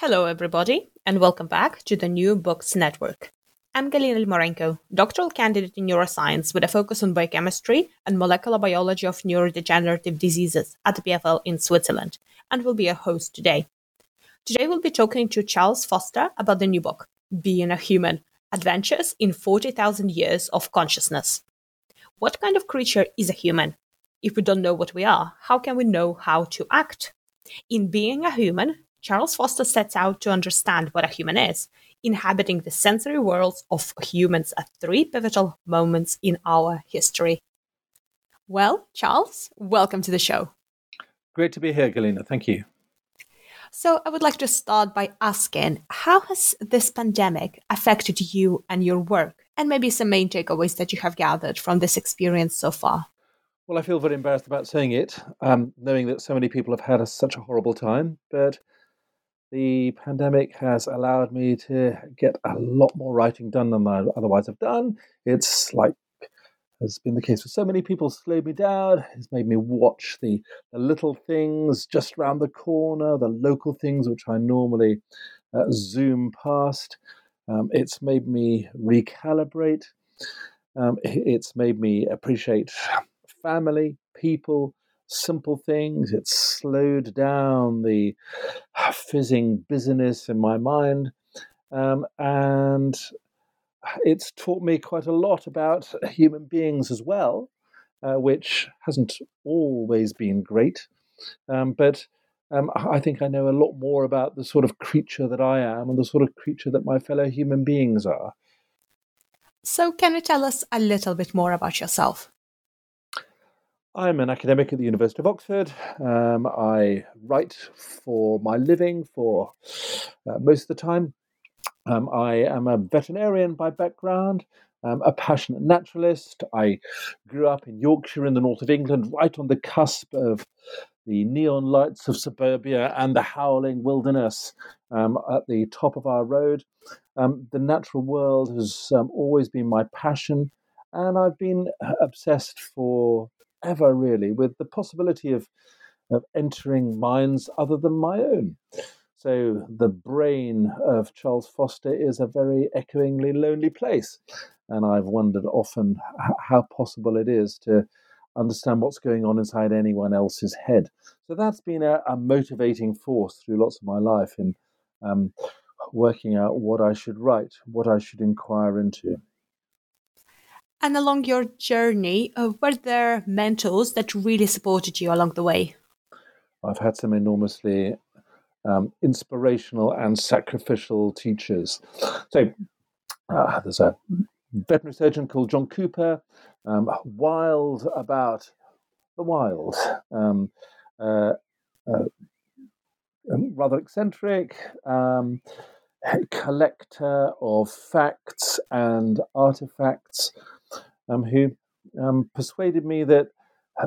Hello, everybody, and welcome back to the New Books Network. I'm Galina Ilmarenko, doctoral candidate in neuroscience with a focus on biochemistry and molecular biology of neurodegenerative diseases at the BFL in Switzerland, and will be your host today. Today, we'll be talking to Charles Foster about the new book, Being a Human, Adventures in 40,000 Years of Consciousness. What kind of creature is a human? If we don't know what we are, how can we know how to act? In Being a Human, Charles Foster sets out to understand what a human is, inhabiting the sensory worlds of humans at three pivotal moments in our history. Well, Charles, welcome to the show. Great to be here, Galina. Thank you. So I would like to start by asking, how has this pandemic affected you and your work, and maybe some main takeaways that you have gathered from this experience so far? Well, I feel very embarrassed about saying it, knowing that so many people have had such a horrible time, but the pandemic has allowed me to get a lot more writing done than I otherwise have done. It's, like has been the case with so many people, slowed me down. It's made me watch the little things just around the corner, the local things which I normally zoom past. It's made me recalibrate. It's made me appreciate family, people, simple things. It's slowed down the fizzing busyness in my mind. And it's taught me quite a lot about human beings as well, which hasn't always been great. But I think I know a lot more about the sort of creature that I am and the sort of creature that my fellow human beings are. So can you tell us a little bit more about yourself? I'm an academic at the University of Oxford. I write for my living for most of the time. I am a veterinarian by background, a passionate naturalist. I grew up in Yorkshire in the north of England, right on the cusp of the neon lights of suburbia and the howling wilderness at the top of our road. The natural world has always been my passion, and I've been obsessed for ever really with the possibility of entering minds other than my own. So the brain of Charles Foster is a very echoingly lonely place, and I've wondered often how possible it is to understand what's going on inside anyone else's head. So that's been a motivating force through lots of my life in working out what I should write, what I should inquire into. And along your journey, were there mentors that really supported you along the way? I've had some enormously inspirational and sacrificial teachers. So there's a veterinary surgeon called John Cooper, wild about the wild, rather eccentric, collector of facts and artifacts, who persuaded me that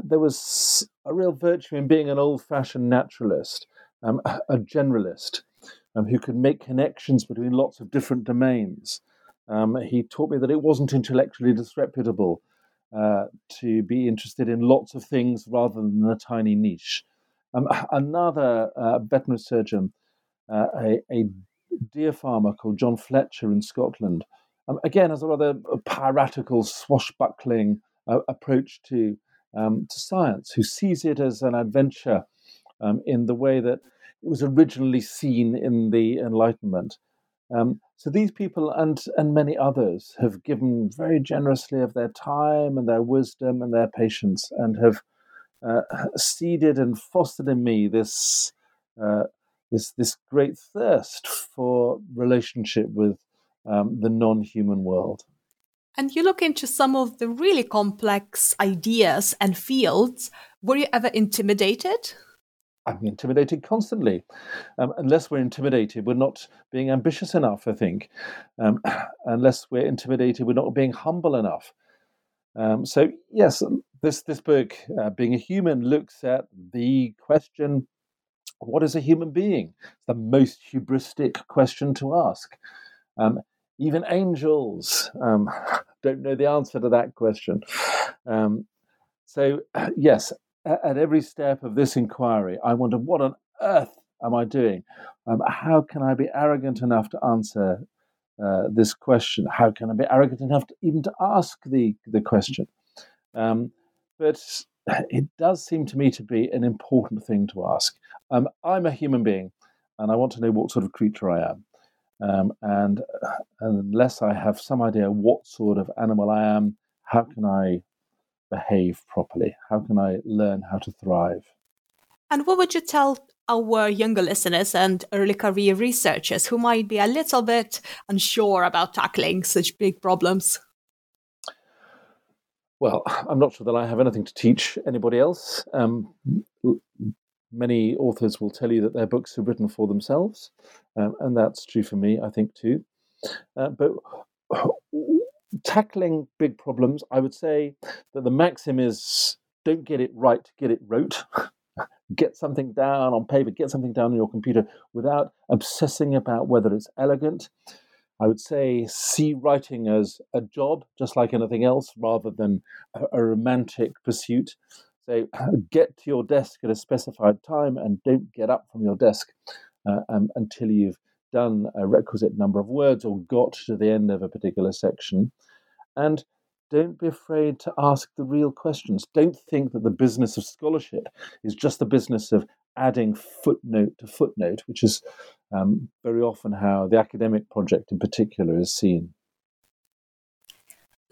there was a real virtue in being an old-fashioned naturalist, a generalist, who could make connections between lots of different domains. He taught me that it wasn't intellectually disreputable to be interested in lots of things rather than a tiny niche. Another veterinary surgeon, a deer farmer called John Fletcher in Scotland, again, has a rather piratical, swashbuckling approach to science, who sees it as an adventure in the way that it was originally seen in the Enlightenment. So these people and many others have given very generously of their time and their wisdom and their patience, and have seeded and fostered in me this this great thirst for relationship with the non-human world. And you look into some of the really complex ideas and fields. Were you ever intimidated? I'm intimidated constantly. Unless we're intimidated, we're not being ambitious enough, I think. Unless we're intimidated, we're not being humble enough. So yes, this book, Being a Human, looks at the question, what is a human being? It's the most hubristic question to ask. Even angels don't know the answer to that question. So yes, at every step of this inquiry, I wonder, what on earth am I doing? How can I be arrogant enough to answer this question? How can I be arrogant enough to even to ask the question? But it does seem to me to be an important thing to ask. I'm a human being, and I want to know what sort of creature I am. And unless I have some idea what sort of animal I am, how can I behave properly? How can I learn how to thrive? And what would you tell our younger listeners and early career researchers who might be a little bit unsure about tackling such big problems? Well, I'm not sure that I have anything to teach anybody else. Many authors will tell you that their books are written for themselves, and that's true for me, I think, too. But tackling big problems, I would say that the maxim is, don't get it right, get it rote. Get something down on paper, get something down on your computer without obsessing about whether it's elegant. I would say see writing as a job, just like anything else, rather than a romantic pursuit. So get to your desk at a specified time and don't get up from your desk until you've done a requisite number of words or got to the end of a particular section. And don't be afraid to ask the real questions. Don't think that the business of scholarship is just the business of adding footnote to footnote, which is very often how the academic project in particular is seen.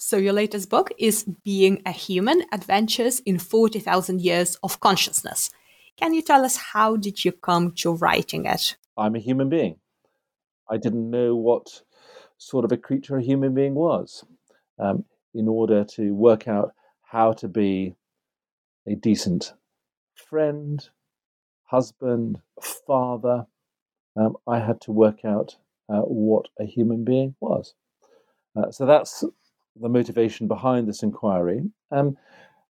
So your latest book is Being a Human, Adventures in 40,000 Years of Consciousness. Can you tell us how did you come to writing it? I'm a human being. I didn't know what sort of a creature a human being was. In order to work out how to be a decent friend, husband, father, I had to work out what a human being was. So that's the motivation behind this inquiry. And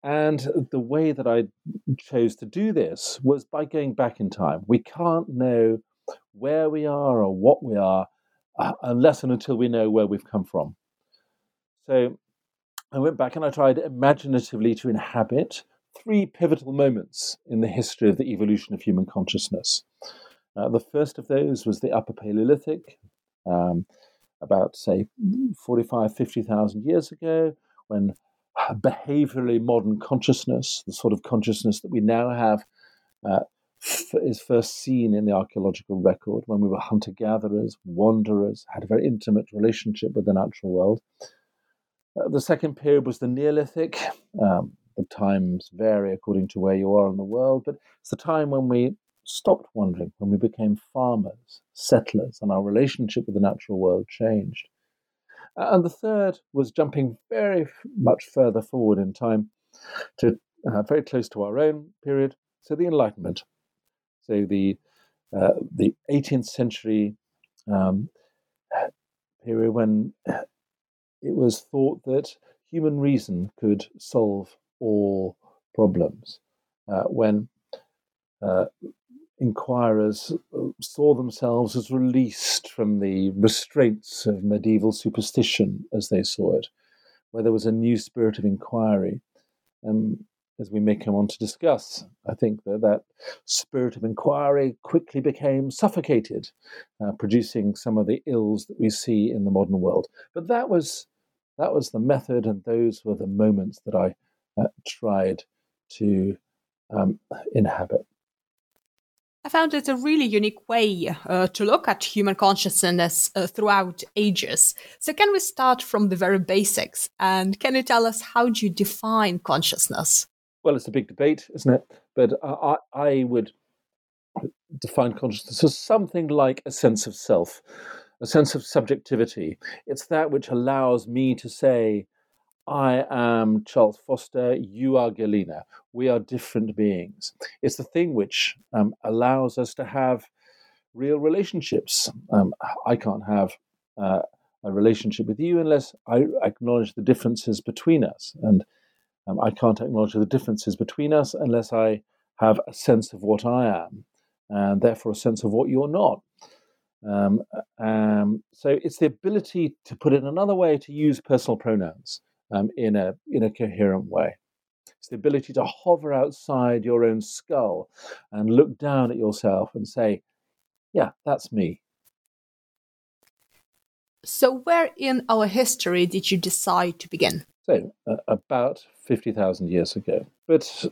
the way that I chose to do this was by going back in time. We can't know where we are or what we are unless and until we know where we've come from. So I went back and I tried imaginatively to inhabit three pivotal moments in the history of the evolution of human consciousness. The first of those was the Upper Paleolithic, about, say, 45,000, 50,000 years ago, when behaviorally modern consciousness, the sort of consciousness that we now have, is first seen in the archaeological record, when we were hunter-gatherers, wanderers, had a very intimate relationship with the natural world. The second period was the Neolithic. The times vary according to where you are in the world, but it's the time when we stopped wandering, when we became farmers, settlers, and our relationship with the natural world changed. And the third was jumping very much further forward in time to very close to our own period, so the Enlightenment. So the 18th century period when it was thought that human reason could solve all problems, when inquirers saw themselves as released from the restraints of medieval superstition as they saw it, where there was a new spirit of inquiry. As we may come on to discuss, I think that spirit of inquiry quickly became suffocated, producing some of the ills that we see in the modern world. But that was the method, and those were the moments that I tried to inhabit. I found it a really unique way to look at human consciousness throughout ages. So can we start from the very basics? And can you tell us how do you define consciousness? Well, it's a big debate, isn't it? But I would define consciousness as something like a sense of self, a sense of subjectivity. It's that which allows me to say, I am Charles Foster, you are Galena. We are different beings. It's the thing which allows us to have real relationships. I can't have a relationship with you unless I acknowledge the differences between us. And I can't acknowledge the differences between us unless I have a sense of what I am, and therefore a sense of what you're not. So it's the ability, to put it another way, to use personal pronouns in a coherent way. It's the ability to hover outside your own skull and look down at yourself and say, yeah, that's me. So where in our history did you decide to begin? So about 50,000 years ago. But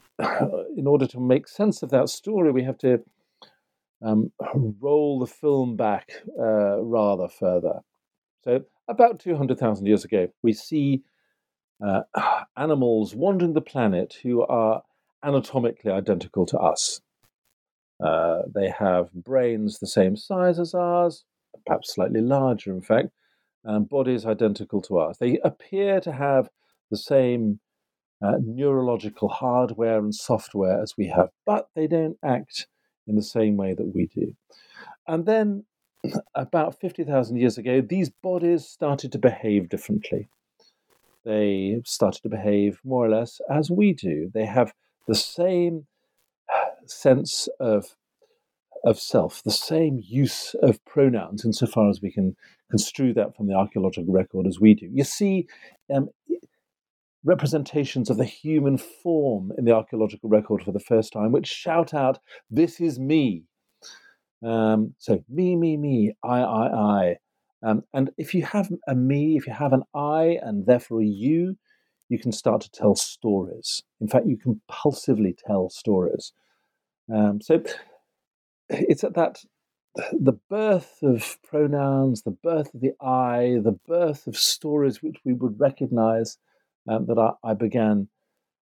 in order to make sense of that story, we have to roll the film back rather further. So about 200,000 years ago, we see animals wandering the planet who are anatomically identical to us. They have brains the same size as ours, perhaps slightly larger, in fact, and bodies identical to ours. They appear to have the same neurological hardware and software as we have, but they don't act in the same way that we do. And then about 50,000 years ago, these bodies started to behave differently. They started to behave more or less as we do. They have the same sense of self, the same use of pronouns, insofar as we can construe that from the archaeological record as we do. You see representations of the human form in the archaeological record for the first time, which shout out, this is me. So me, I. And if you have a me, if you have an I, and therefore a you, you can start to tell stories. In fact, you compulsively tell stories. So it's at that, the birth of pronouns, the birth of the I, the birth of stories which we would recognize, that I began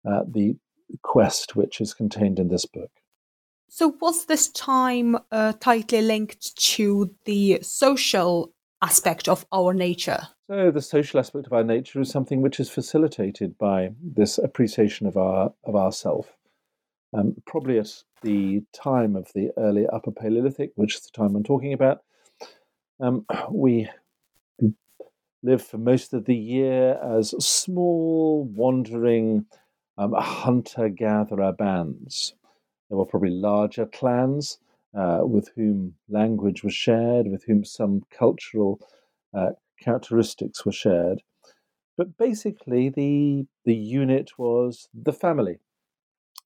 the quest which is contained in this book. So was this time tightly linked to the social aspect of our nature? So the social aspect of our nature is something which is facilitated by this appreciation of ourself. Probably at the time of the early Upper Paleolithic, which is the time I'm talking about, we live for most of the year as small, wandering hunter-gatherer bands. There were probably larger clans, with whom language was shared, with whom some cultural characteristics were shared. But basically, the unit was the family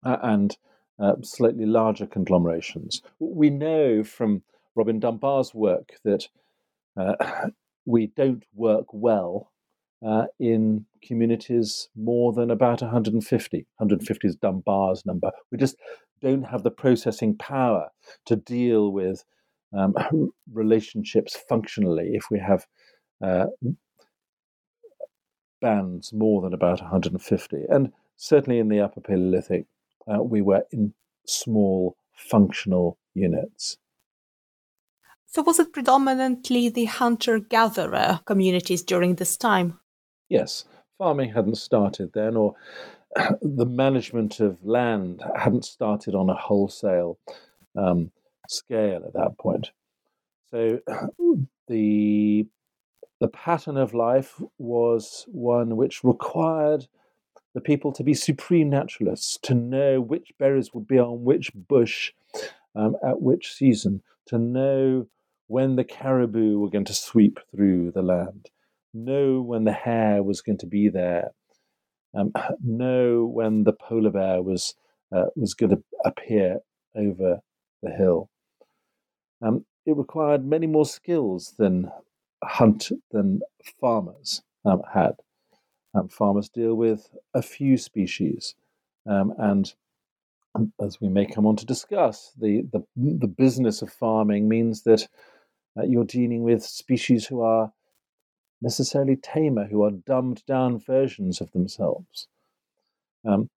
and slightly larger conglomerations. We know from Robin Dunbar's work that we don't work well in communities more than about 150. 150 is Dunbar's number. We just don't have the processing power to deal with relationships functionally if we have bands more than about 150. And certainly in the Upper Paleolithic, we were in small functional units. So was it predominantly the hunter-gatherer communities during this time? Yes. Farming hadn't started then, or the management of land hadn't started on a wholesale scale at that point. So the pattern of life was one which required the people to be supreme naturalists, to know which berries would be on which bush at which season, to know when the caribou were going to sweep through the land, know when the hare was going to be there, know when the polar bear was going to appear over the hill. It required many more skills than farmers had. Farmers deal with a few species, and as we may come on to discuss, the business of farming means that you're dealing with species who are necessarily tamer, who are dumbed down versions of themselves.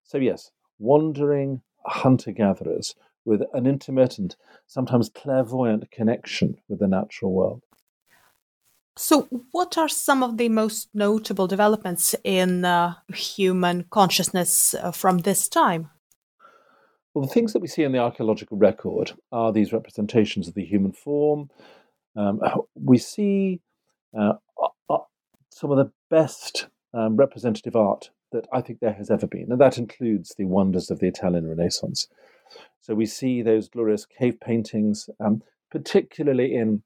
So yes, wandering hunter-gatherers with an intermittent, sometimes clairvoyant connection with the natural world. So what are some of the most notable developments in human consciousness from this time? Well, the things that we see in the archaeological record are these representations of the human form. We see some of the best representative art that I think there has ever been, and that includes the wonders of the Italian Renaissance. So we see those glorious cave paintings, particularly in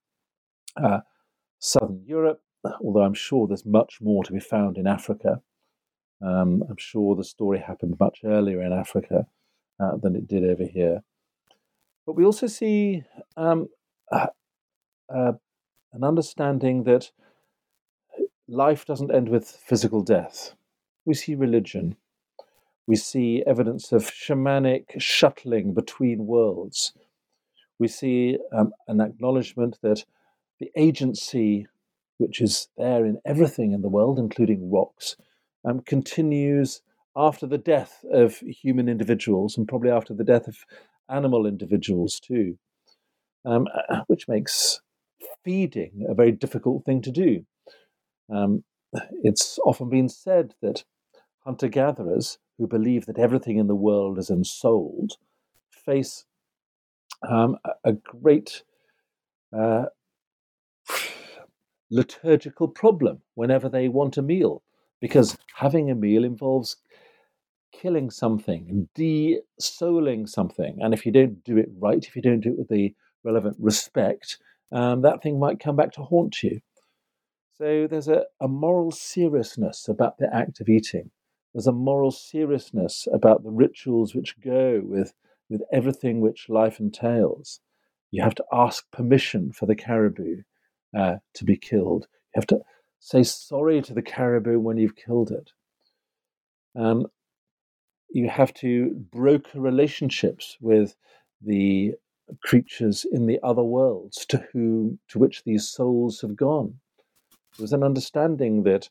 Southern Europe, although I'm sure there's much more to be found in Africa. I'm sure the story happened much earlier in Africa than it did over here. But we also see an understanding that life doesn't end with physical death. We see religion. We see evidence of shamanic shuttling between worlds. We see an acknowledgement that the agency, which is there in everything in the world, including rocks, continues after the death of human individuals and probably after the death of animal individuals too, which makes feeding a very difficult thing to do. It's often been said that hunter-gatherers who believe that everything in the world is ensouled face a great liturgical problem whenever they want a meal, because having a meal involves killing something, de-souling something, and if you don't do it right, if you don't do it with the relevant respect, that thing might come back to haunt you. So there's a moral seriousness about the act of eating. There's a moral seriousness about the rituals which go with everything which life entails. You have to ask permission for the caribou to be killed. You have to say sorry to the caribou when you've killed it. You have to broker relationships with the creatures in the other worlds to which these souls have gone. There's an understanding that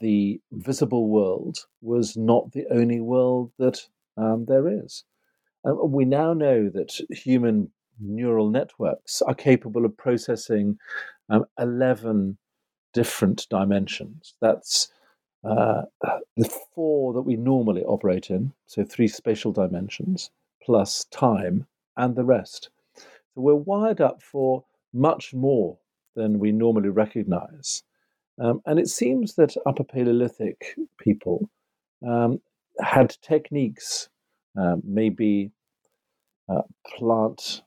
the visible world was not the only world that there is. And we now know that human neural networks are capable of processing 11 different dimensions. That's the 4 that we normally operate in, so 3 spatial dimensions, plus time, and the rest. So we're wired up for much more than we normally recognize. And it seems that Upper Paleolithic people had techniques, maybe plant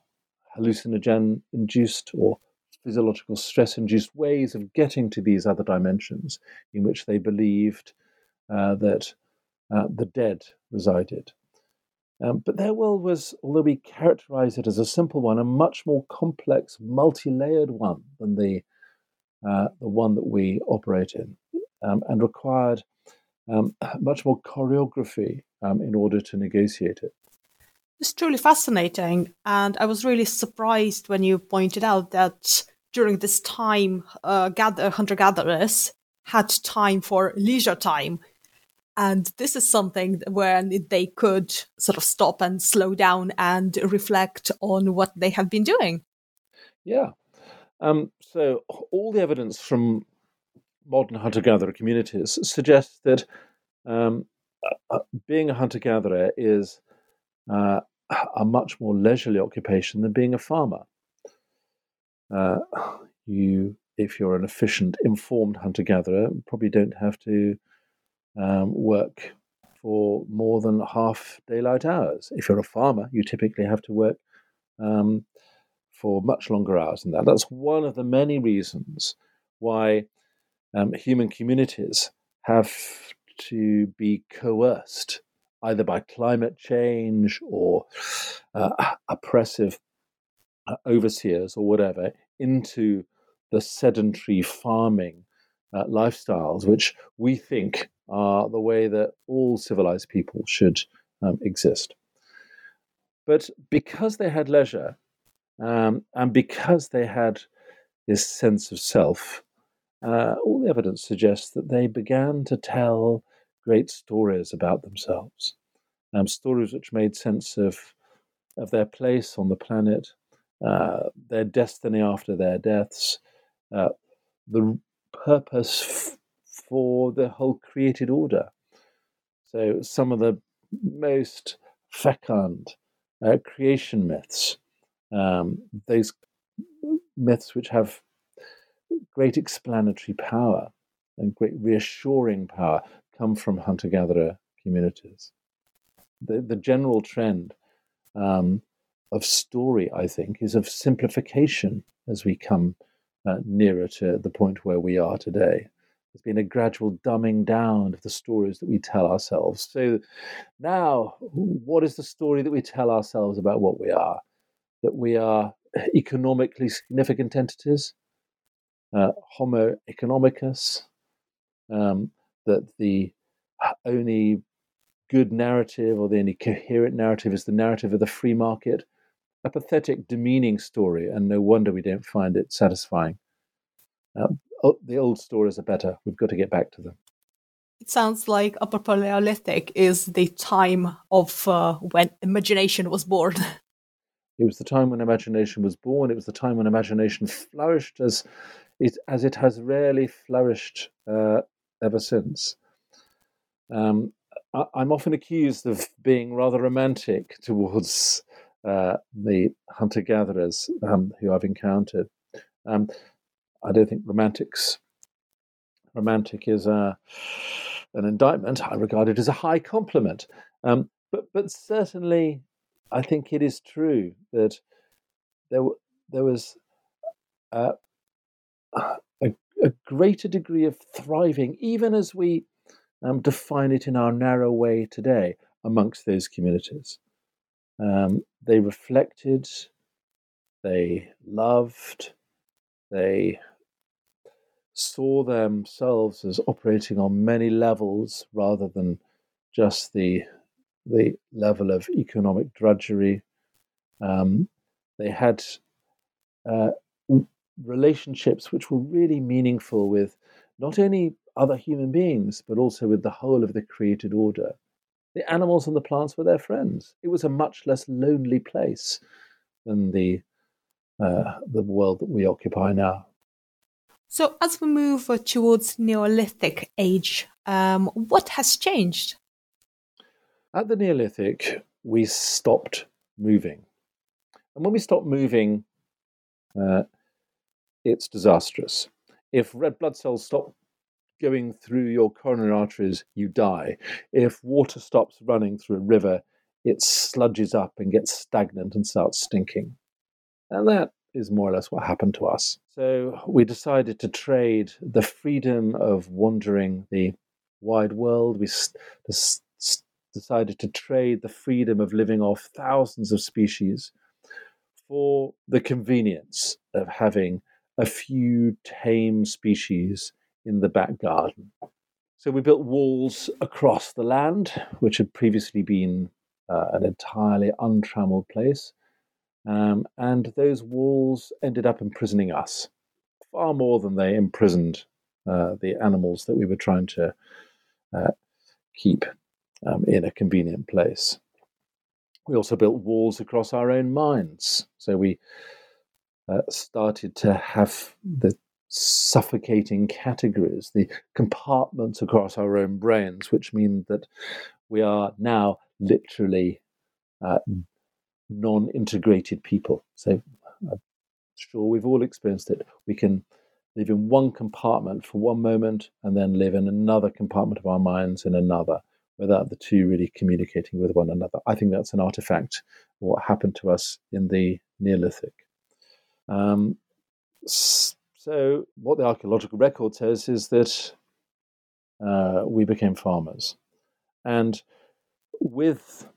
hallucinogen-induced or physiological stress-induced ways of getting to these other dimensions in which they believed that the dead resided. But their world was, although we characterize it as a simple one, a much more complex, multi-layered one than the one that we operate in, and required much more choreography in order to negotiate it. It's truly fascinating, and I was really surprised when you pointed out that during this time, hunter-gatherers had time for leisure time, and this is something where they could sort of stop and slow down and reflect on what they have been doing. Yeah. So all the evidence from modern hunter-gatherer communities suggests that being a hunter-gatherer is a much more leisurely occupation than being a farmer. If you're an efficient, informed hunter-gatherer, probably don't have to work for more than half daylight hours. If you're a farmer, you typically have to work for much longer hours than that. That's one of the many reasons why human communities have to be coerced either by climate change or oppressive overseers or whatever, into the sedentary farming lifestyles, which we think are the way that all civilized people should exist. But because they had leisure, and because they had this sense of self, all the evidence suggests that they began to tell great stories about themselves, stories which made sense of their place on the planet, their destiny after their deaths, the purpose for the whole created order. So some of the most fecund creation myths, those myths which have great explanatory power and great reassuring power, come from hunter-gatherer communities. The general trend of story, I think, is of simplification as we come nearer to the point where we are today. There's been a gradual dumbing down of the stories that we tell ourselves. So now, what is the story that we tell ourselves about what we are? That we are economically significant entities, homo economicus, that the only good narrative or the only coherent narrative is the narrative of the free market, a pathetic, demeaning story, and no wonder we don't find it satisfying. The old stories are better. We've got to get back to them. It sounds like Upper Paleolithic is the time of when imagination was born. It was the time when imagination was born. It was the time when imagination flourished as it has rarely flourished ever since. I'm often accused of being rather romantic towards the hunter-gatherers who I've encountered. I don't think romantic is an indictment. I regard it as a high compliment. But certainly, I think it is true that there was a greater degree of thriving, even as we define it in our narrow way today, amongst those communities. They reflected, they loved, they saw themselves as operating on many levels rather than just the level of economic drudgery. They had relationships which were really meaningful with not only other human beings, but also with the whole of the created order. The animals and the plants were their friends. It was a much less lonely place than the world that we occupy now. So as we move towards Neolithic age, what has changed? At the Neolithic, we stopped moving. And when we stop moving, it's disastrous. If red blood cells stop going through your coronary arteries, you die. If water stops running through a river, it sludges up and gets stagnant and starts stinking. And that is more or less what happened to us. So we decided to trade the freedom of wandering the wide world. We decided to trade the freedom of living off thousands of species for the convenience of having a few tame species in the back garden. So we built walls across the land, which had previously been an entirely untrammeled place, and those walls ended up imprisoning us far more than they imprisoned the animals that we were trying to keep in a convenient place. We also built walls across our own minds, so we started to have the suffocating categories, the compartments across our own brains, which mean that we are now literally non-integrated people. So I'm sure we've all experienced it. We can live in one compartment for one moment and then live in another compartment of our minds in another, without the two really communicating with one another. I think that's an artifact of what happened to us in the Neolithic. So what the archaeological record says is that we became farmers. And with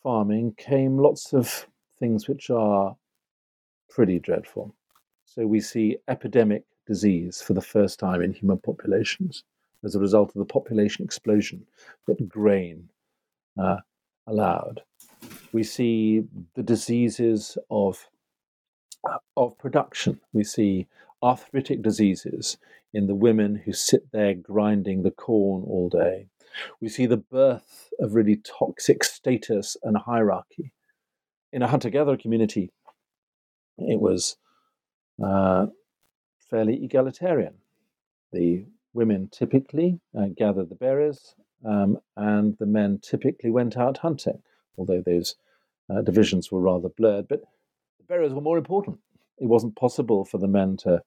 farming came lots of things which are pretty dreadful. So we see epidemic disease for the first time in human populations as a result of the population explosion that grain allowed. We see the diseases of production. We see arthritic diseases in the women who sit there grinding the corn all day. We see the birth of really toxic status and hierarchy. In a hunter-gatherer community, it was fairly egalitarian. The women typically gathered the berries, and the men typically went out hunting, although those divisions were rather blurred. But the berries were more important. It wasn't possible for the men to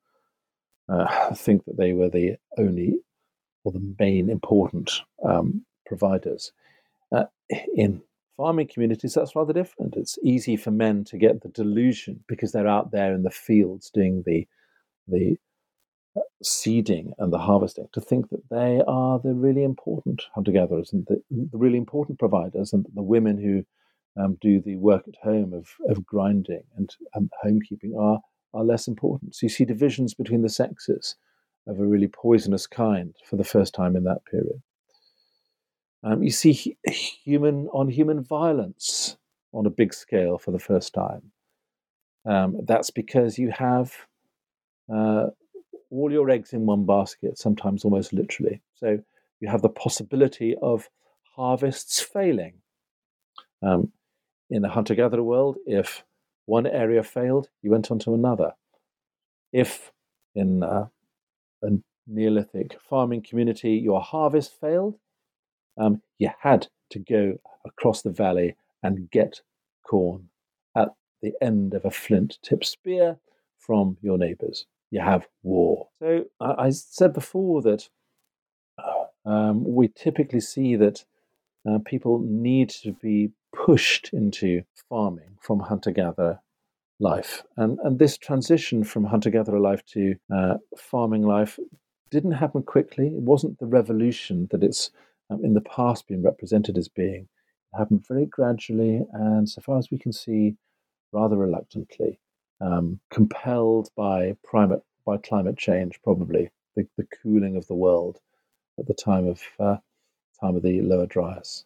think that they were the only or the main important providers. In farming communities, that's rather different. It's easy for men to get the delusion because they're out there in the fields doing the seeding and the harvesting, to think that they are the really important hunter-gatherers and the really important providers, and the women who do the work at home of grinding and homekeeping are less important. So you see divisions between the sexes of a really poisonous kind for the first time in that period. You see human-on-human violence on a big scale for the first time. That's because you have all your eggs in one basket, sometimes almost literally. So you have the possibility of harvests failing. In the hunter-gatherer world, if one area failed, you went on to another. If in a Neolithic farming community your harvest failed, you had to go across the valley and get corn at the end of a flint-tipped spear from your neighbours. You have war. So I said before that we typically see that people need to be pushed into farming from hunter-gatherer life. And this transition from hunter-gatherer life to farming life didn't happen quickly. It wasn't the revolution that it's in the past been represented as being. It happened very gradually and, so far as we can see, rather reluctantly, compelled by climate change, probably, the cooling of the world at the time of the Lower Dryas.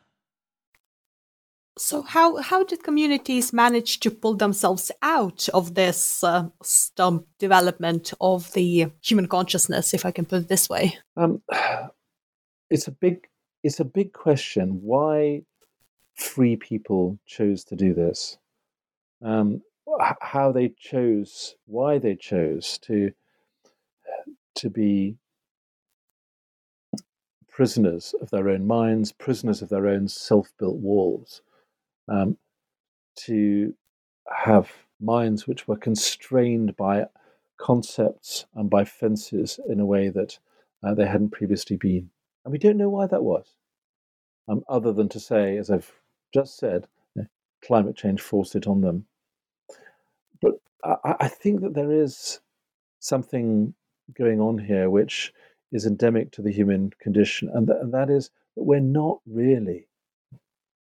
So how did communities manage to pull themselves out of this stump development of the human consciousness, if I can put it this way? It's a big question. Why free people chose to do this? How they chose, why they chose to be prisoners of their own minds, prisoners of their own self-built walls, to have minds which were constrained by concepts and by fences in a way that they hadn't previously been. And we don't know why that was, other than to say, as I've just said, climate change forced it on them. But I think that there is something going on here which is endemic to the human condition, and that is that we're not really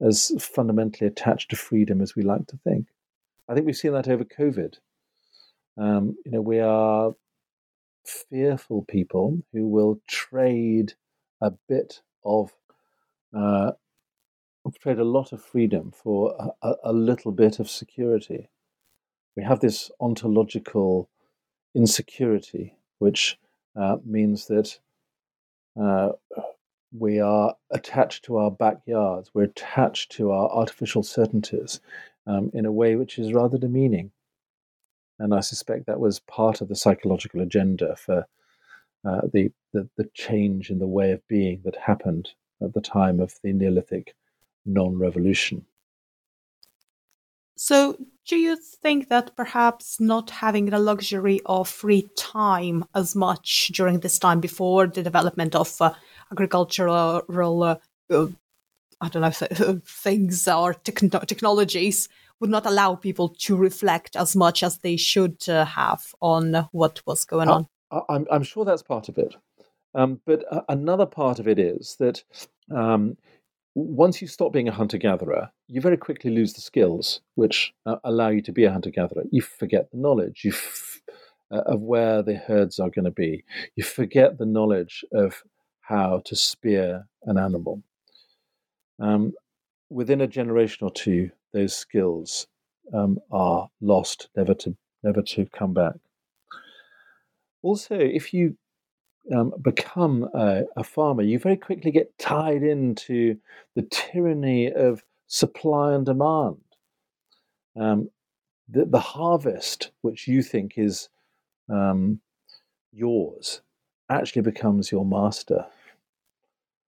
as fundamentally attached to freedom as we like to think. I think we've seen that over COVID. We are fearful people who will trade a lot of freedom for a little bit of security. We have this ontological insecurity, which means that we are attached to our backyards, we're attached to our artificial certainties in a way which is rather demeaning. And I suspect that was part of the psychological agenda for the change in the way of being that happened at the time of the Neolithic non-revolution. So do you think that perhaps not having the luxury of free time as much during this time before the development of agricultural I don't know, things or technologies would not allow people to reflect as much as they should have on what was going on. I'm sure that's part of it. But another part of it is that once you stop being a hunter-gatherer, you very quickly lose the skills which allow you to be a hunter-gatherer. You forget the knowledge of where the herds are going to be. You forget the knowledge of how to spear an animal. Within a generation or two, those skills are lost, never to come back. Also, if you become a farmer, you very quickly get tied into the tyranny of supply and demand. The harvest, which you think is yours, actually becomes your master.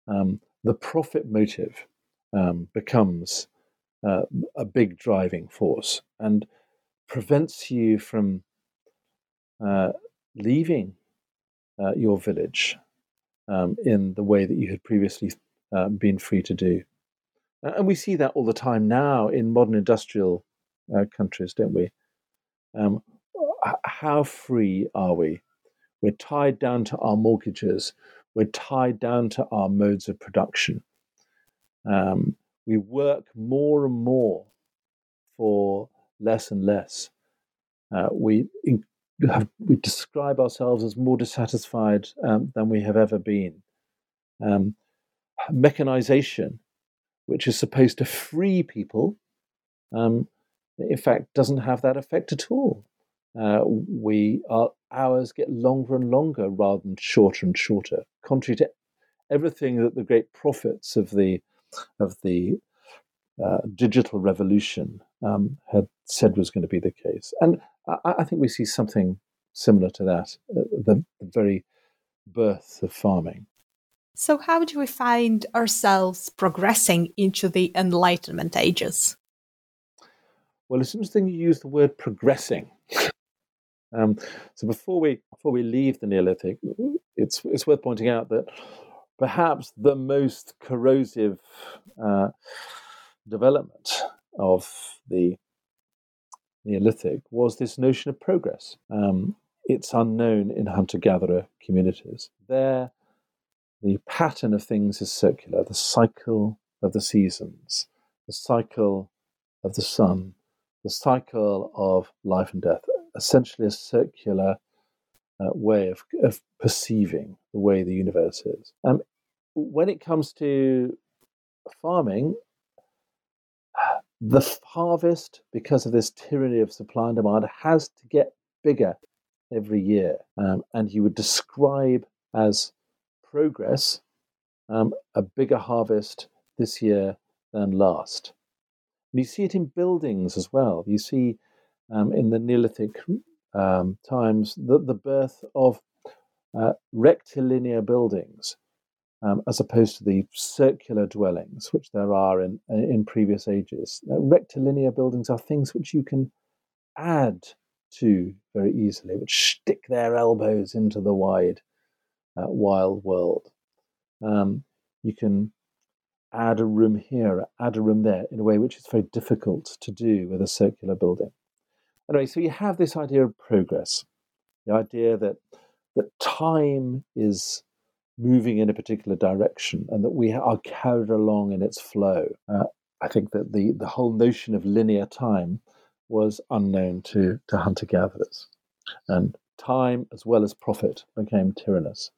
The profit motive becomes a big driving force and prevents you from leaving your village in the way that you had previously been free to do. And we see that all the time now in modern industrial countries, don't we? How free are we? We're tied down to our mortgages. We're tied down to our modes of production. We work more and more for less and less. We describe ourselves as more dissatisfied than we have ever been. Mechanization, which is supposed to free people, in fact, doesn't have that effect at all. Our hours get longer and longer rather than shorter and shorter, contrary to everything that the great prophets of the digital revolution had said was going to be the case. And I think we see something similar to that, the very birth of farming. So how do we find ourselves progressing into the Enlightenment ages? Well, it's interesting you use the word progressing. So before we leave the Neolithic, it's worth pointing out that perhaps the most corrosive development of the Neolithic was this notion of progress. It's unknown in hunter-gatherer communities. There, the pattern of things is circular, the cycle of the seasons, the cycle of the sun, the cycle of life and death, essentially a circular way of perceiving the way the universe is. When it comes to farming, the harvest, because of this tyranny of supply and demand, has to get bigger every year. And you would describe as progress a bigger harvest this year than last. And you see it in buildings as well. You see in the Neolithic times the birth of rectilinear buildings as opposed to the circular dwellings which there are in previous ages. Rectilinear buildings are things which you can add to very easily, which stick their elbows into the wide wild world. You can add a room here, add a room there in a way which is very difficult to do with a circular building. Anyway, so you have this idea of progress, the idea that time is moving in a particular direction and that we are carried along in its flow. I think that the whole notion of linear time was unknown to hunter-gatherers. And time as well as profit became tyrannous.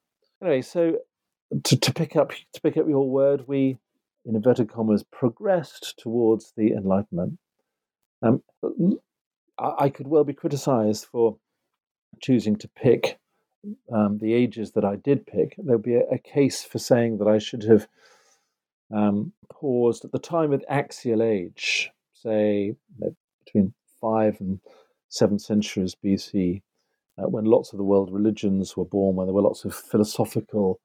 Anyway, so to pick up your word, we, in inverted commas, progressed towards the Enlightenment. I could well be criticised for choosing to pick the ages that I did pick. There'll be a case for saying that I should have paused at the time of the Axial Age, say between 5 and 7 centuries BC, when lots of the world religions were born, when there were lots of philosophical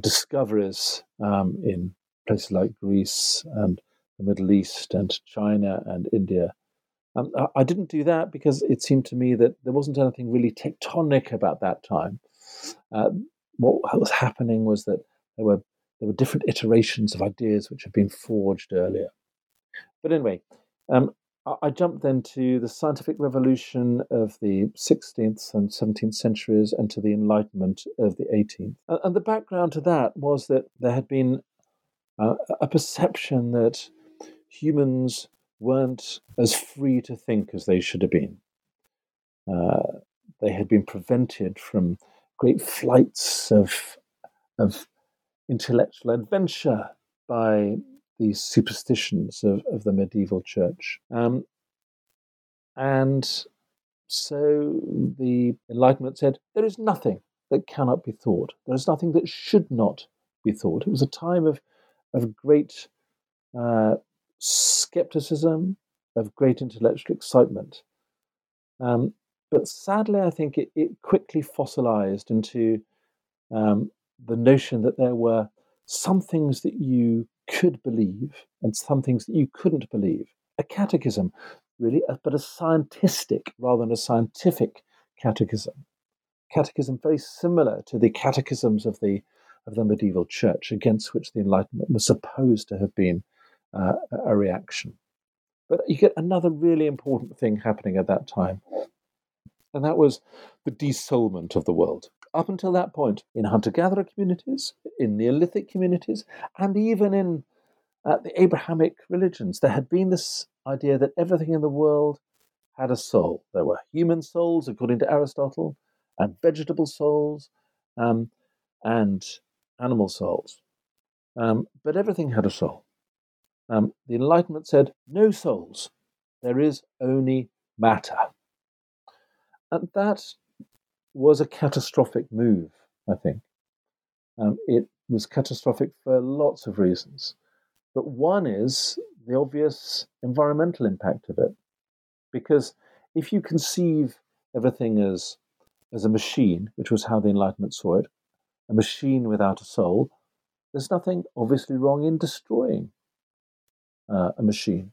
discoveries in places like Greece and the Middle East and China and India. I didn't do that because it seemed to me that there wasn't anything really tectonic about that time. What was happening was that there were there were different iterations of ideas which had been forged earlier. But anyway, I jumped then to the scientific revolution of the 16th and 17th centuries and to the Enlightenment of the 18th. And the background to that was that there had been a perception that humans weren't as free to think as they should have been. They had been prevented from great flights of intellectual adventure by these superstitions of the medieval church. And so the Enlightenment said, there is nothing that cannot be thought. There is nothing that should not be thought. It was a time of great skepticism, of great intellectual excitement. But sadly, I think it quickly fossilized into the notion that there were some things that you could believe and some things that you couldn't believe. A catechism, really, but a scientistic rather than a scientific catechism. Catechism very similar to the catechisms of the medieval church, against which the Enlightenment was supposed to have been a reaction. But you get another really important thing happening at that time, and that was the desoulment of the world. Up until that point, in hunter-gatherer communities, in Neolithic communities, and even in the Abrahamic religions, there had been this idea that everything in the world had a soul. There were human souls, according to Aristotle, and vegetable souls, and animal souls. But everything had a soul. The Enlightenment said, no souls. There is only matter. And that was a catastrophic move, I think. It was catastrophic for lots of reasons. But one is the obvious environmental impact of it. Because if you conceive everything as a machine, which was how the Enlightenment saw it, a machine without a soul, there's nothing obviously wrong in destroying a machine.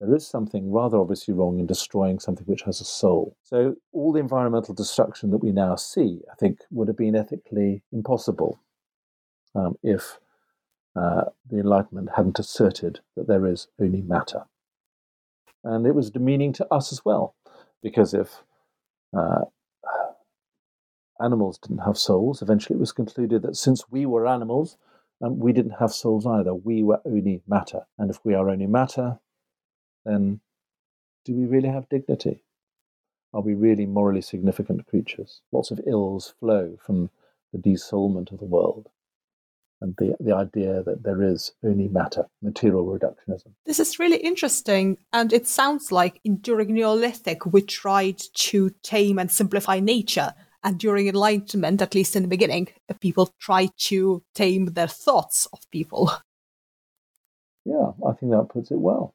There is something rather obviously wrong in destroying something which has a soul. So all the environmental destruction that we now see, I think, would have been ethically impossible if the Enlightenment hadn't asserted that there is only matter. And it was demeaning to us as well, because if animals didn't have souls, eventually it was concluded that since we were animals, we didn't have souls either. We were only matter. And if we are only matter, then do we really have dignity? Are we really morally significant creatures? Lots of ills flow from the desoulment of the world and the idea that there is only matter, material reductionism. This is really interesting, and it sounds like during Neolithic we tried to tame and simplify nature, and during Enlightenment, at least in the beginning, people tried to tame their thoughts of people. Yeah, I think that puts it well.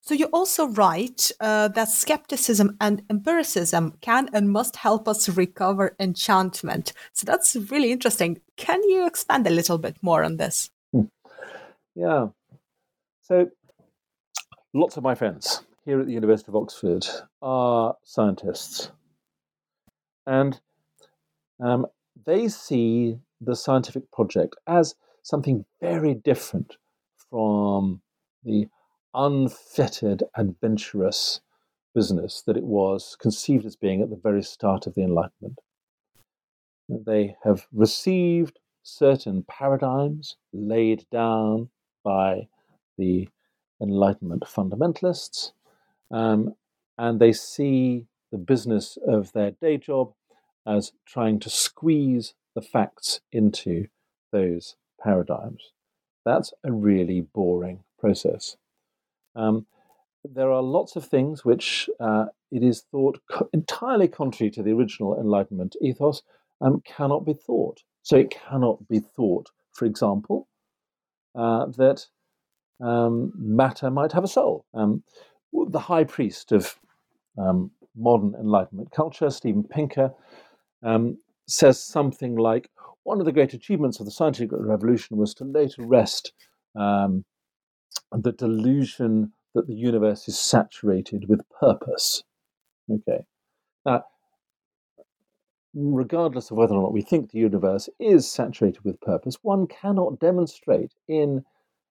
So you also write that skepticism and empiricism can and must help us recover enchantment. So that's really interesting. Can you expand a little bit more on this? Yeah. So lots of my friends here at the University of Oxford are scientists. And they see the scientific project as something very different from the unfettered, adventurous business that it was conceived as being at the very start of the Enlightenment. They have received certain paradigms laid down by the Enlightenment fundamentalists, and they see the business of their day job as trying to squeeze the facts into those paradigms. That's a really boring process. There are lots of things which it is thought entirely contrary to the original Enlightenment ethos cannot be thought. So it cannot be thought, for example, that matter might have a soul. The high priest of modern Enlightenment culture, Stephen Pinker, says something like, one of the great achievements of the scientific revolution was to lay to rest the delusion that the universe is saturated with purpose. Okay. Now, regardless of whether or not we think the universe is saturated with purpose, one cannot demonstrate in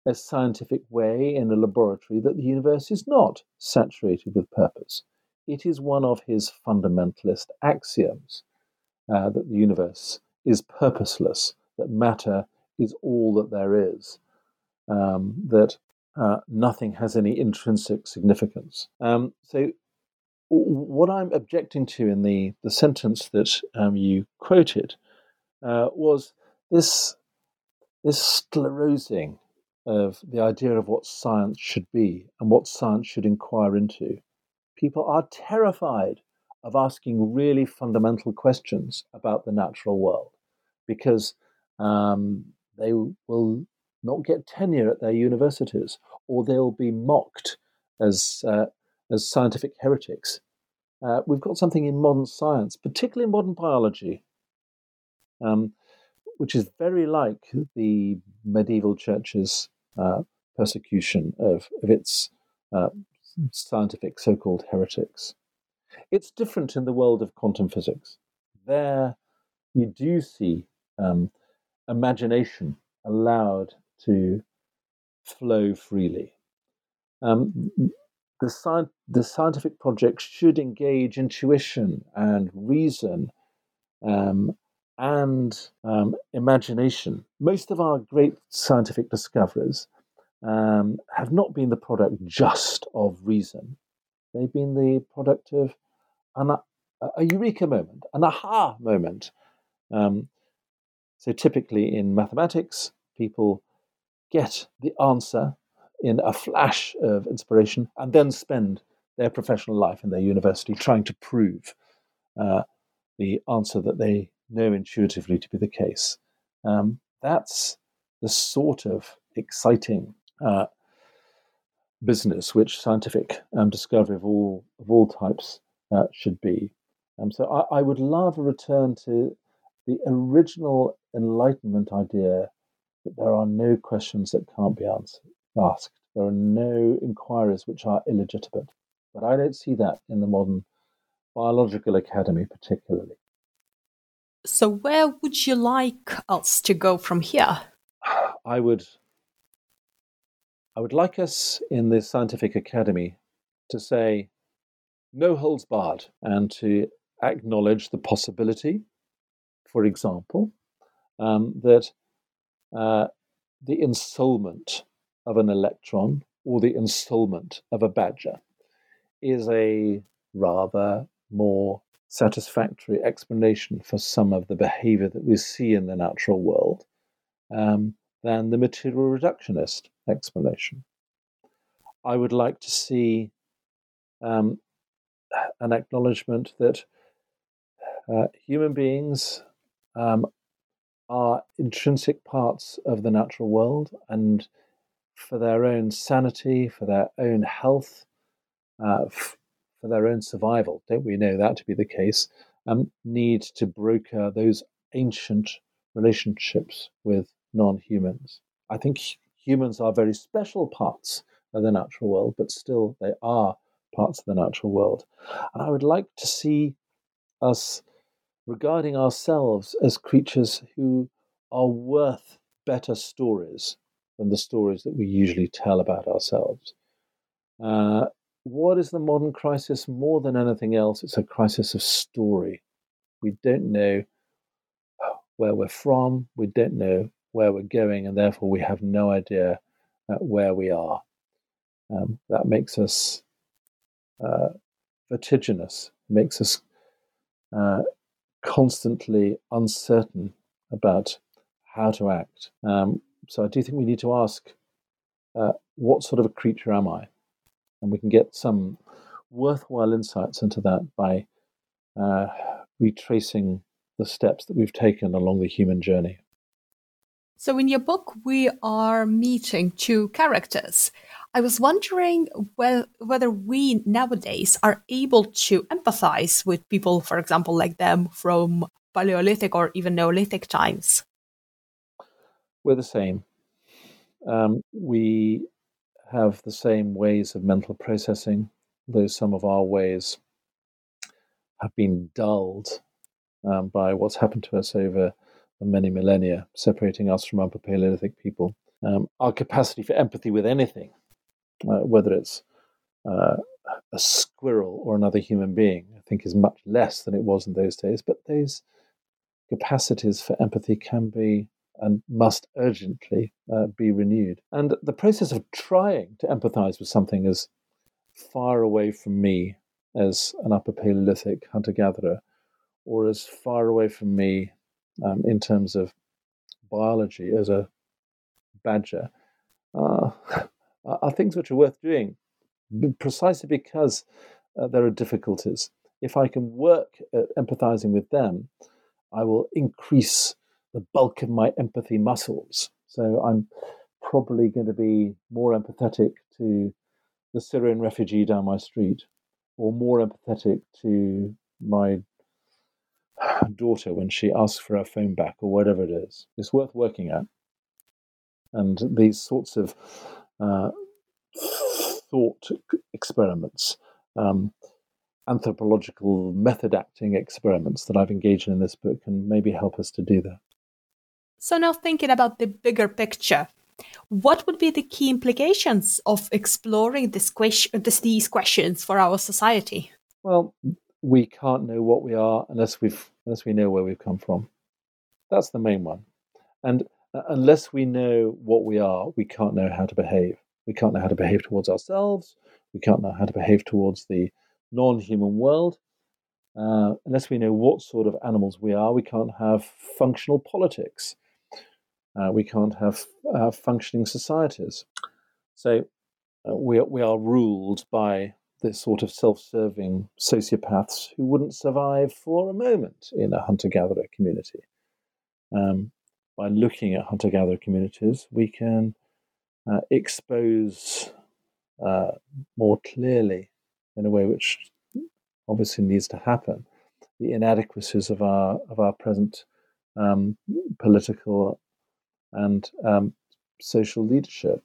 a scientific way, in a laboratory, that the universe is not saturated with purpose. It is one of his fundamentalist axioms, that the universe is purposeless, that matter is all that there is, that nothing has any intrinsic significance. So what I'm objecting to in the sentence that you quoted was this sclerosing of the idea of what science should be and what science should inquire into. People are terrified of asking really fundamental questions about the natural world because they will not get tenure at their universities, or they'll be mocked as scientific heretics. We've got something in modern science, particularly in modern biology, which is very like the medieval church's persecution of its scientific so-called heretics. It's different in the world of quantum physics. There you do see imagination allowed to flow freely. The scientific project should engage intuition and reason and imagination. Most of our great scientific discoveries have not been the product just of reason. They've been the product of a eureka moment, an aha moment. So typically in mathematics, people get the answer in a flash of inspiration and then spend their professional life in their university trying to prove the answer that they know intuitively to be the case. That's the sort of exciting business which scientific discovery of all types should be. So I would love a return to the original Enlightenment idea that there are no questions that can't be asked. There are no inquiries which are illegitimate. But I don't see that in the modern biological academy particularly. So where would you like us to go from here? I would like us in the scientific academy to say no holds barred and to acknowledge the possibility, for example, that the ensoulment of an electron or the ensoulment of a badger is a rather more satisfactory explanation for some of the behavior that we see in the natural world than the material reductionist explanation. I would like to see an acknowledgement that human beings are intrinsic parts of the natural world, and for their own sanity, for their own health, for their own survival, don't we know that to be the case, need to broker those ancient relationships with non-humans. I think humans are very special parts of the natural world, but still they are parts of the natural world. And I would like to see us regarding ourselves as creatures who are worth better stories than the stories that we usually tell about ourselves. What is the modern crisis more than anything else? It's a crisis of story. We don't know where we're from, we don't know where we're going, and therefore we have no idea where we are. That makes us vertiginous, makes us constantly uncertain about how to act. So I do think we need to ask, what sort of a creature am I? And we can get some worthwhile insights into that by retracing the steps that we've taken along the human journey. So in your book, we are meeting two characters. I was wondering whether we nowadays are able to empathize with people, for example, like them from Paleolithic or even Neolithic times. We're the same. We have the same ways of mental processing, though some of our ways have been dulled by what's happened to us over many millennia, separating us from Upper Paleolithic people. Our capacity for empathy with anything, whether it's a squirrel or another human being, I think is much less than it was in those days. But those capacities for empathy can be and must urgently be renewed. And the process of trying to empathize with something is far away from me as an Upper Paleolithic hunter-gatherer, or as far away from me in terms of biology as a badger, are things which are worth doing precisely because there are difficulties. If I can work at empathizing with them, I will increase the bulk of my empathy muscles. So I'm probably going to be more empathetic to the Syrian refugee down my street, or more empathetic to my daughter when she asks for her phone back, or whatever it is. It's worth working at. And these sorts of thought experiments, anthropological method acting experiments that I've engaged in this book, can maybe help us to do that. So now, thinking about the bigger picture, what would be the key implications of exploring this these questions for our society? Well, we can't know what we are unless we know where we've come from. That's the main one. And unless we know what we are, we can't know how to behave. We can't know how to behave towards ourselves. We can't know how to behave towards the non-human world. Unless we know what sort of animals we are, we can't have functional politics. We can't have functioning societies. So we are ruled by this sort of self-serving sociopaths who wouldn't survive for a moment in a hunter-gatherer community. By looking at hunter-gatherer communities, we can expose more clearly, in a way which obviously needs to happen, the inadequacies of our present political and social leadership.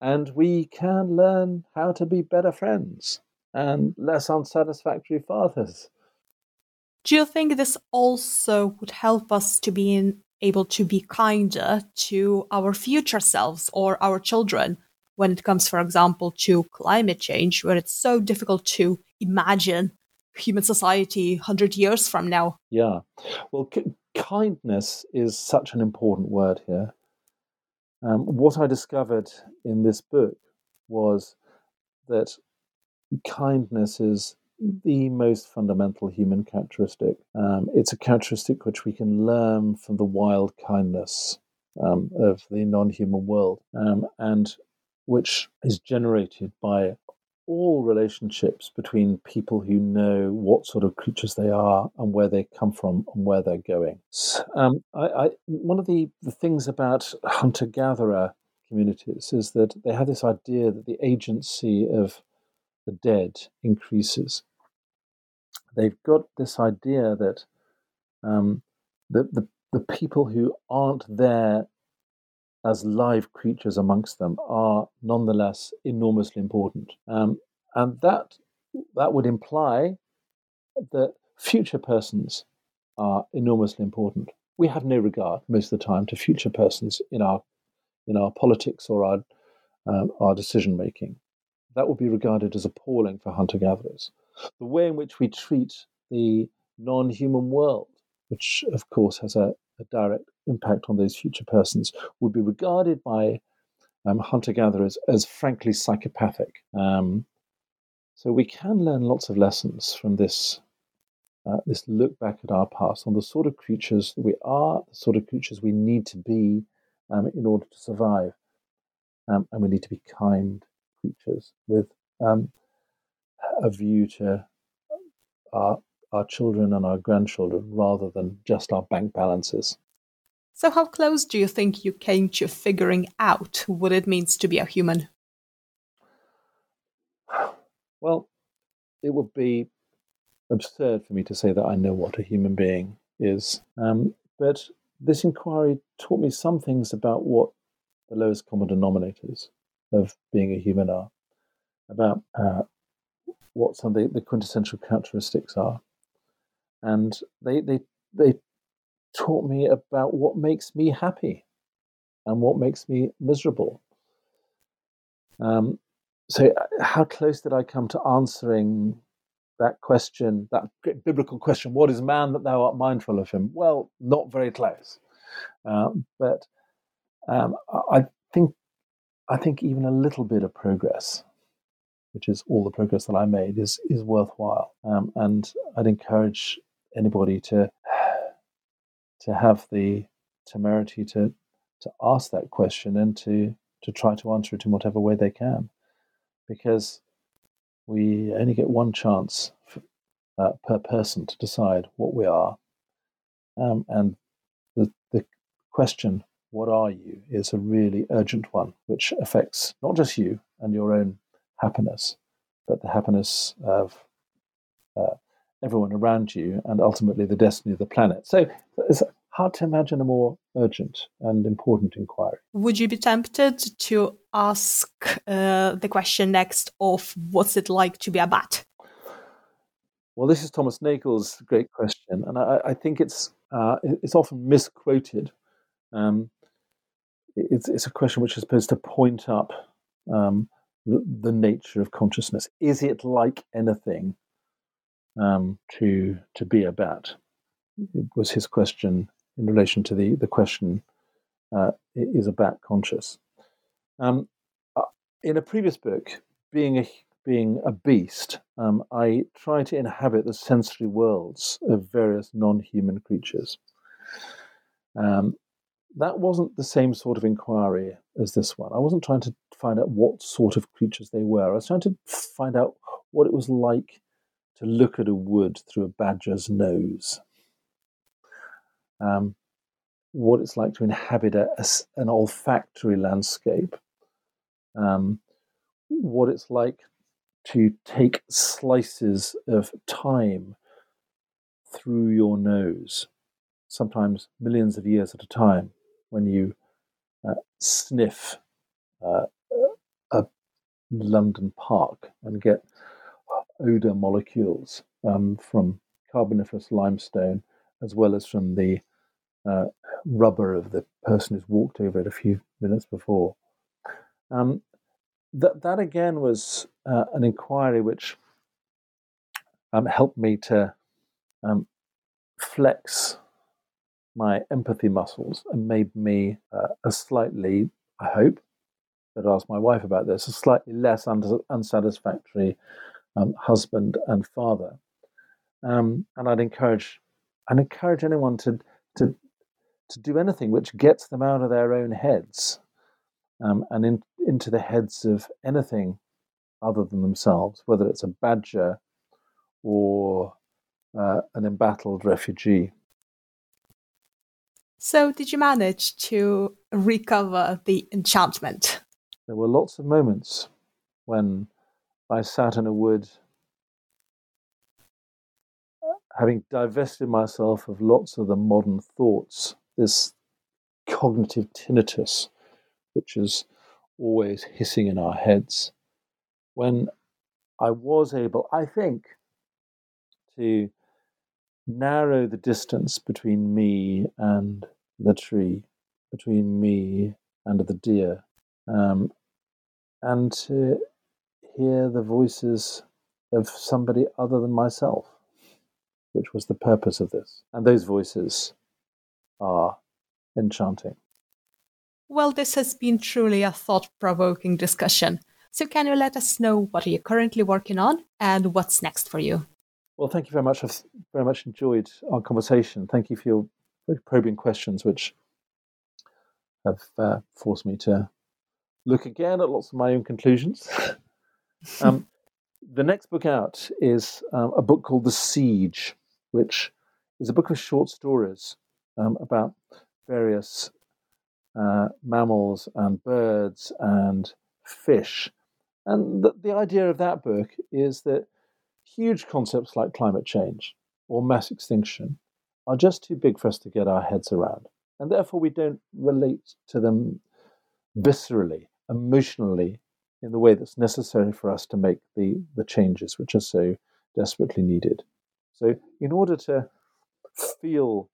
And we can learn how to be better friends and less unsatisfactory fathers. Do you think this also would help us to be able to be kinder to our future selves or our children when it comes, for example, to climate change, where it's so difficult to imagine human society 100 years from now? Yeah. Well, kindness is such an important word here. What I discovered in this book was that kindness is the most fundamental human characteristic. It's a characteristic which we can learn from the wild kindness of the non-human world, and which is generated by all relationships between people who know what sort of creatures they are and where they come from and where they're going. One of the things about hunter-gatherer communities is that they have this idea that the agency of the dead increases. They've got this idea that the people who aren't there as live creatures amongst them are nonetheless enormously important. And that would imply that future persons are enormously important. We have no regard most of the time to future persons in our politics or our decision making. That would be regarded as appalling for hunter-gatherers. The way in which we treat the non-human world, which of course has a direct impact on those future persons, would be regarded by hunter-gatherers as frankly psychopathic. So we can learn lots of lessons from this look back at our past, on the sort of creatures we are, the sort of creatures we need to be in order to survive. And we need to be kind creatures with a view to our children and our grandchildren, rather than just our bank balances. So how close do you think you came to figuring out what it means to be a human? Well, it would be absurd for me to say that I know what a human being is. But this inquiry taught me some things about what the lowest common denominators of being a human are, about what some of the quintessential characteristics are. And they they taught me about what makes me happy and what makes me miserable. So how close did I come to answering that question, that biblical question, what is man that thou art mindful of him? Well, not very close. But I think even a little bit of progress, which is all the progress that I made, is worthwhile. And I'd encourage anybody to have the temerity to ask that question and to try to answer it in whatever way they can, because we only get one chance per person to decide what we are. And the question, what are you, is a really urgent one, which affects not just you and your own happiness, but the happiness of everyone around you and ultimately the destiny of the planet. So it's hard to imagine a more urgent and important inquiry. Would you be tempted to ask the question next of what's it like to be a bat? Well, this is Thomas Nagel's great question, and I think it's often misquoted. It's a question which is supposed to point up the nature of consciousness. Is it like anything to be a bat? It was his question in relation to the question, is a bat conscious? In a previous book, Being a Beast, I try to inhabit the sensory worlds of various non-human creatures. That wasn't the same sort of inquiry as this one. I wasn't trying to find out what sort of creatures they were. I was trying to find out what it was like to look at a wood through a badger's nose. What it's like to inhabit an olfactory landscape, what it's like to take slices of time through your nose, sometimes millions of years at a time, when you sniff a London park and get odor molecules from Carboniferous limestone, as well as from the rubber of the person who's walked over it a few minutes before. That again was an inquiry which helped me to flex my empathy muscles and made me a slightly, I hope, I'd ask my wife about this, a slightly less unsatisfactory husband and father. And I'd encourage anyone to do anything which gets them out of their own heads and into the heads of anything other than themselves, whether it's a badger or an embattled refugee. So did you manage to recover the enchantment? There were lots of moments when I sat in a wood, having divested myself of lots of the modern thoughts, this cognitive tinnitus, which is always hissing in our heads, when I was able, I think, to narrow the distance between me and the tree, between me and the deer, and to hear the voices of somebody other than myself, which was the purpose of this. And those voices are enchanting. Well, this has been truly a thought-provoking discussion. So can you let us know what are you currently working on and what's next for you? Well, thank you very much. I've very much enjoyed our conversation. Thank you for your very probing questions, which have forced me to look again at lots of my own conclusions. The next book out is a book called The Siege, which is a book of short stories about various mammals and birds and fish. And the idea of that book is that huge concepts like climate change or mass extinction are just too big for us to get our heads around. And therefore, we don't relate to them viscerally, emotionally, in the way that's necessary for us to make the changes which are so desperately needed. So in order to feel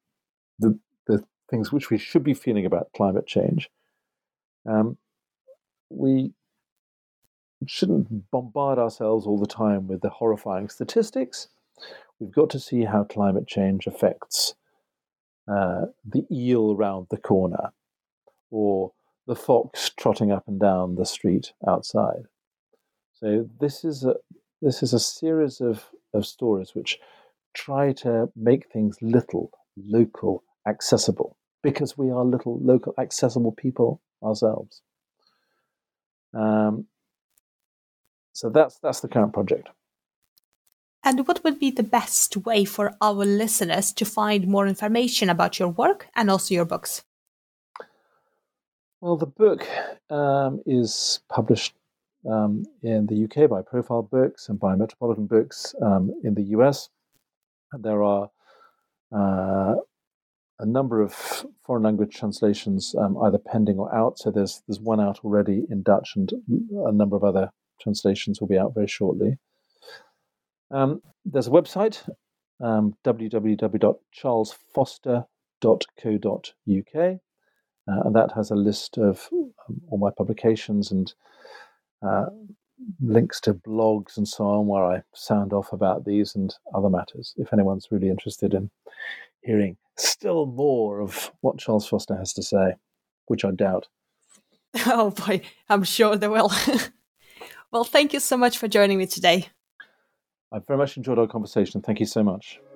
the things which we should be feeling about climate change, we shouldn't bombard ourselves all the time with the horrifying statistics. We've got to see how climate change affects the eel round the corner or the fox trotting up and down the street outside. So this is a series of stories which try to make things little, local, accessible, because we are little, local, accessible people ourselves. So that's the current project. And what would be the best way for our listeners to find more information about your work and also your books? Well, the book is published in the UK by Profile Books and by Metropolitan Books in the US. And there are a number of foreign language translations either pending or out. So there's one out already in Dutch, and a number of other translations will be out very shortly. There's a website, www.charlesfoster.co.uk, and that has a list of all my publications and links to blogs and so on, where I sound off about these and other matters, if anyone's really interested in hearing still more of what Charles Foster has to say, which I doubt. Oh boy, I'm sure they will. Well, thank you so much for joining me today. I very much enjoyed our conversation. Thank you so much.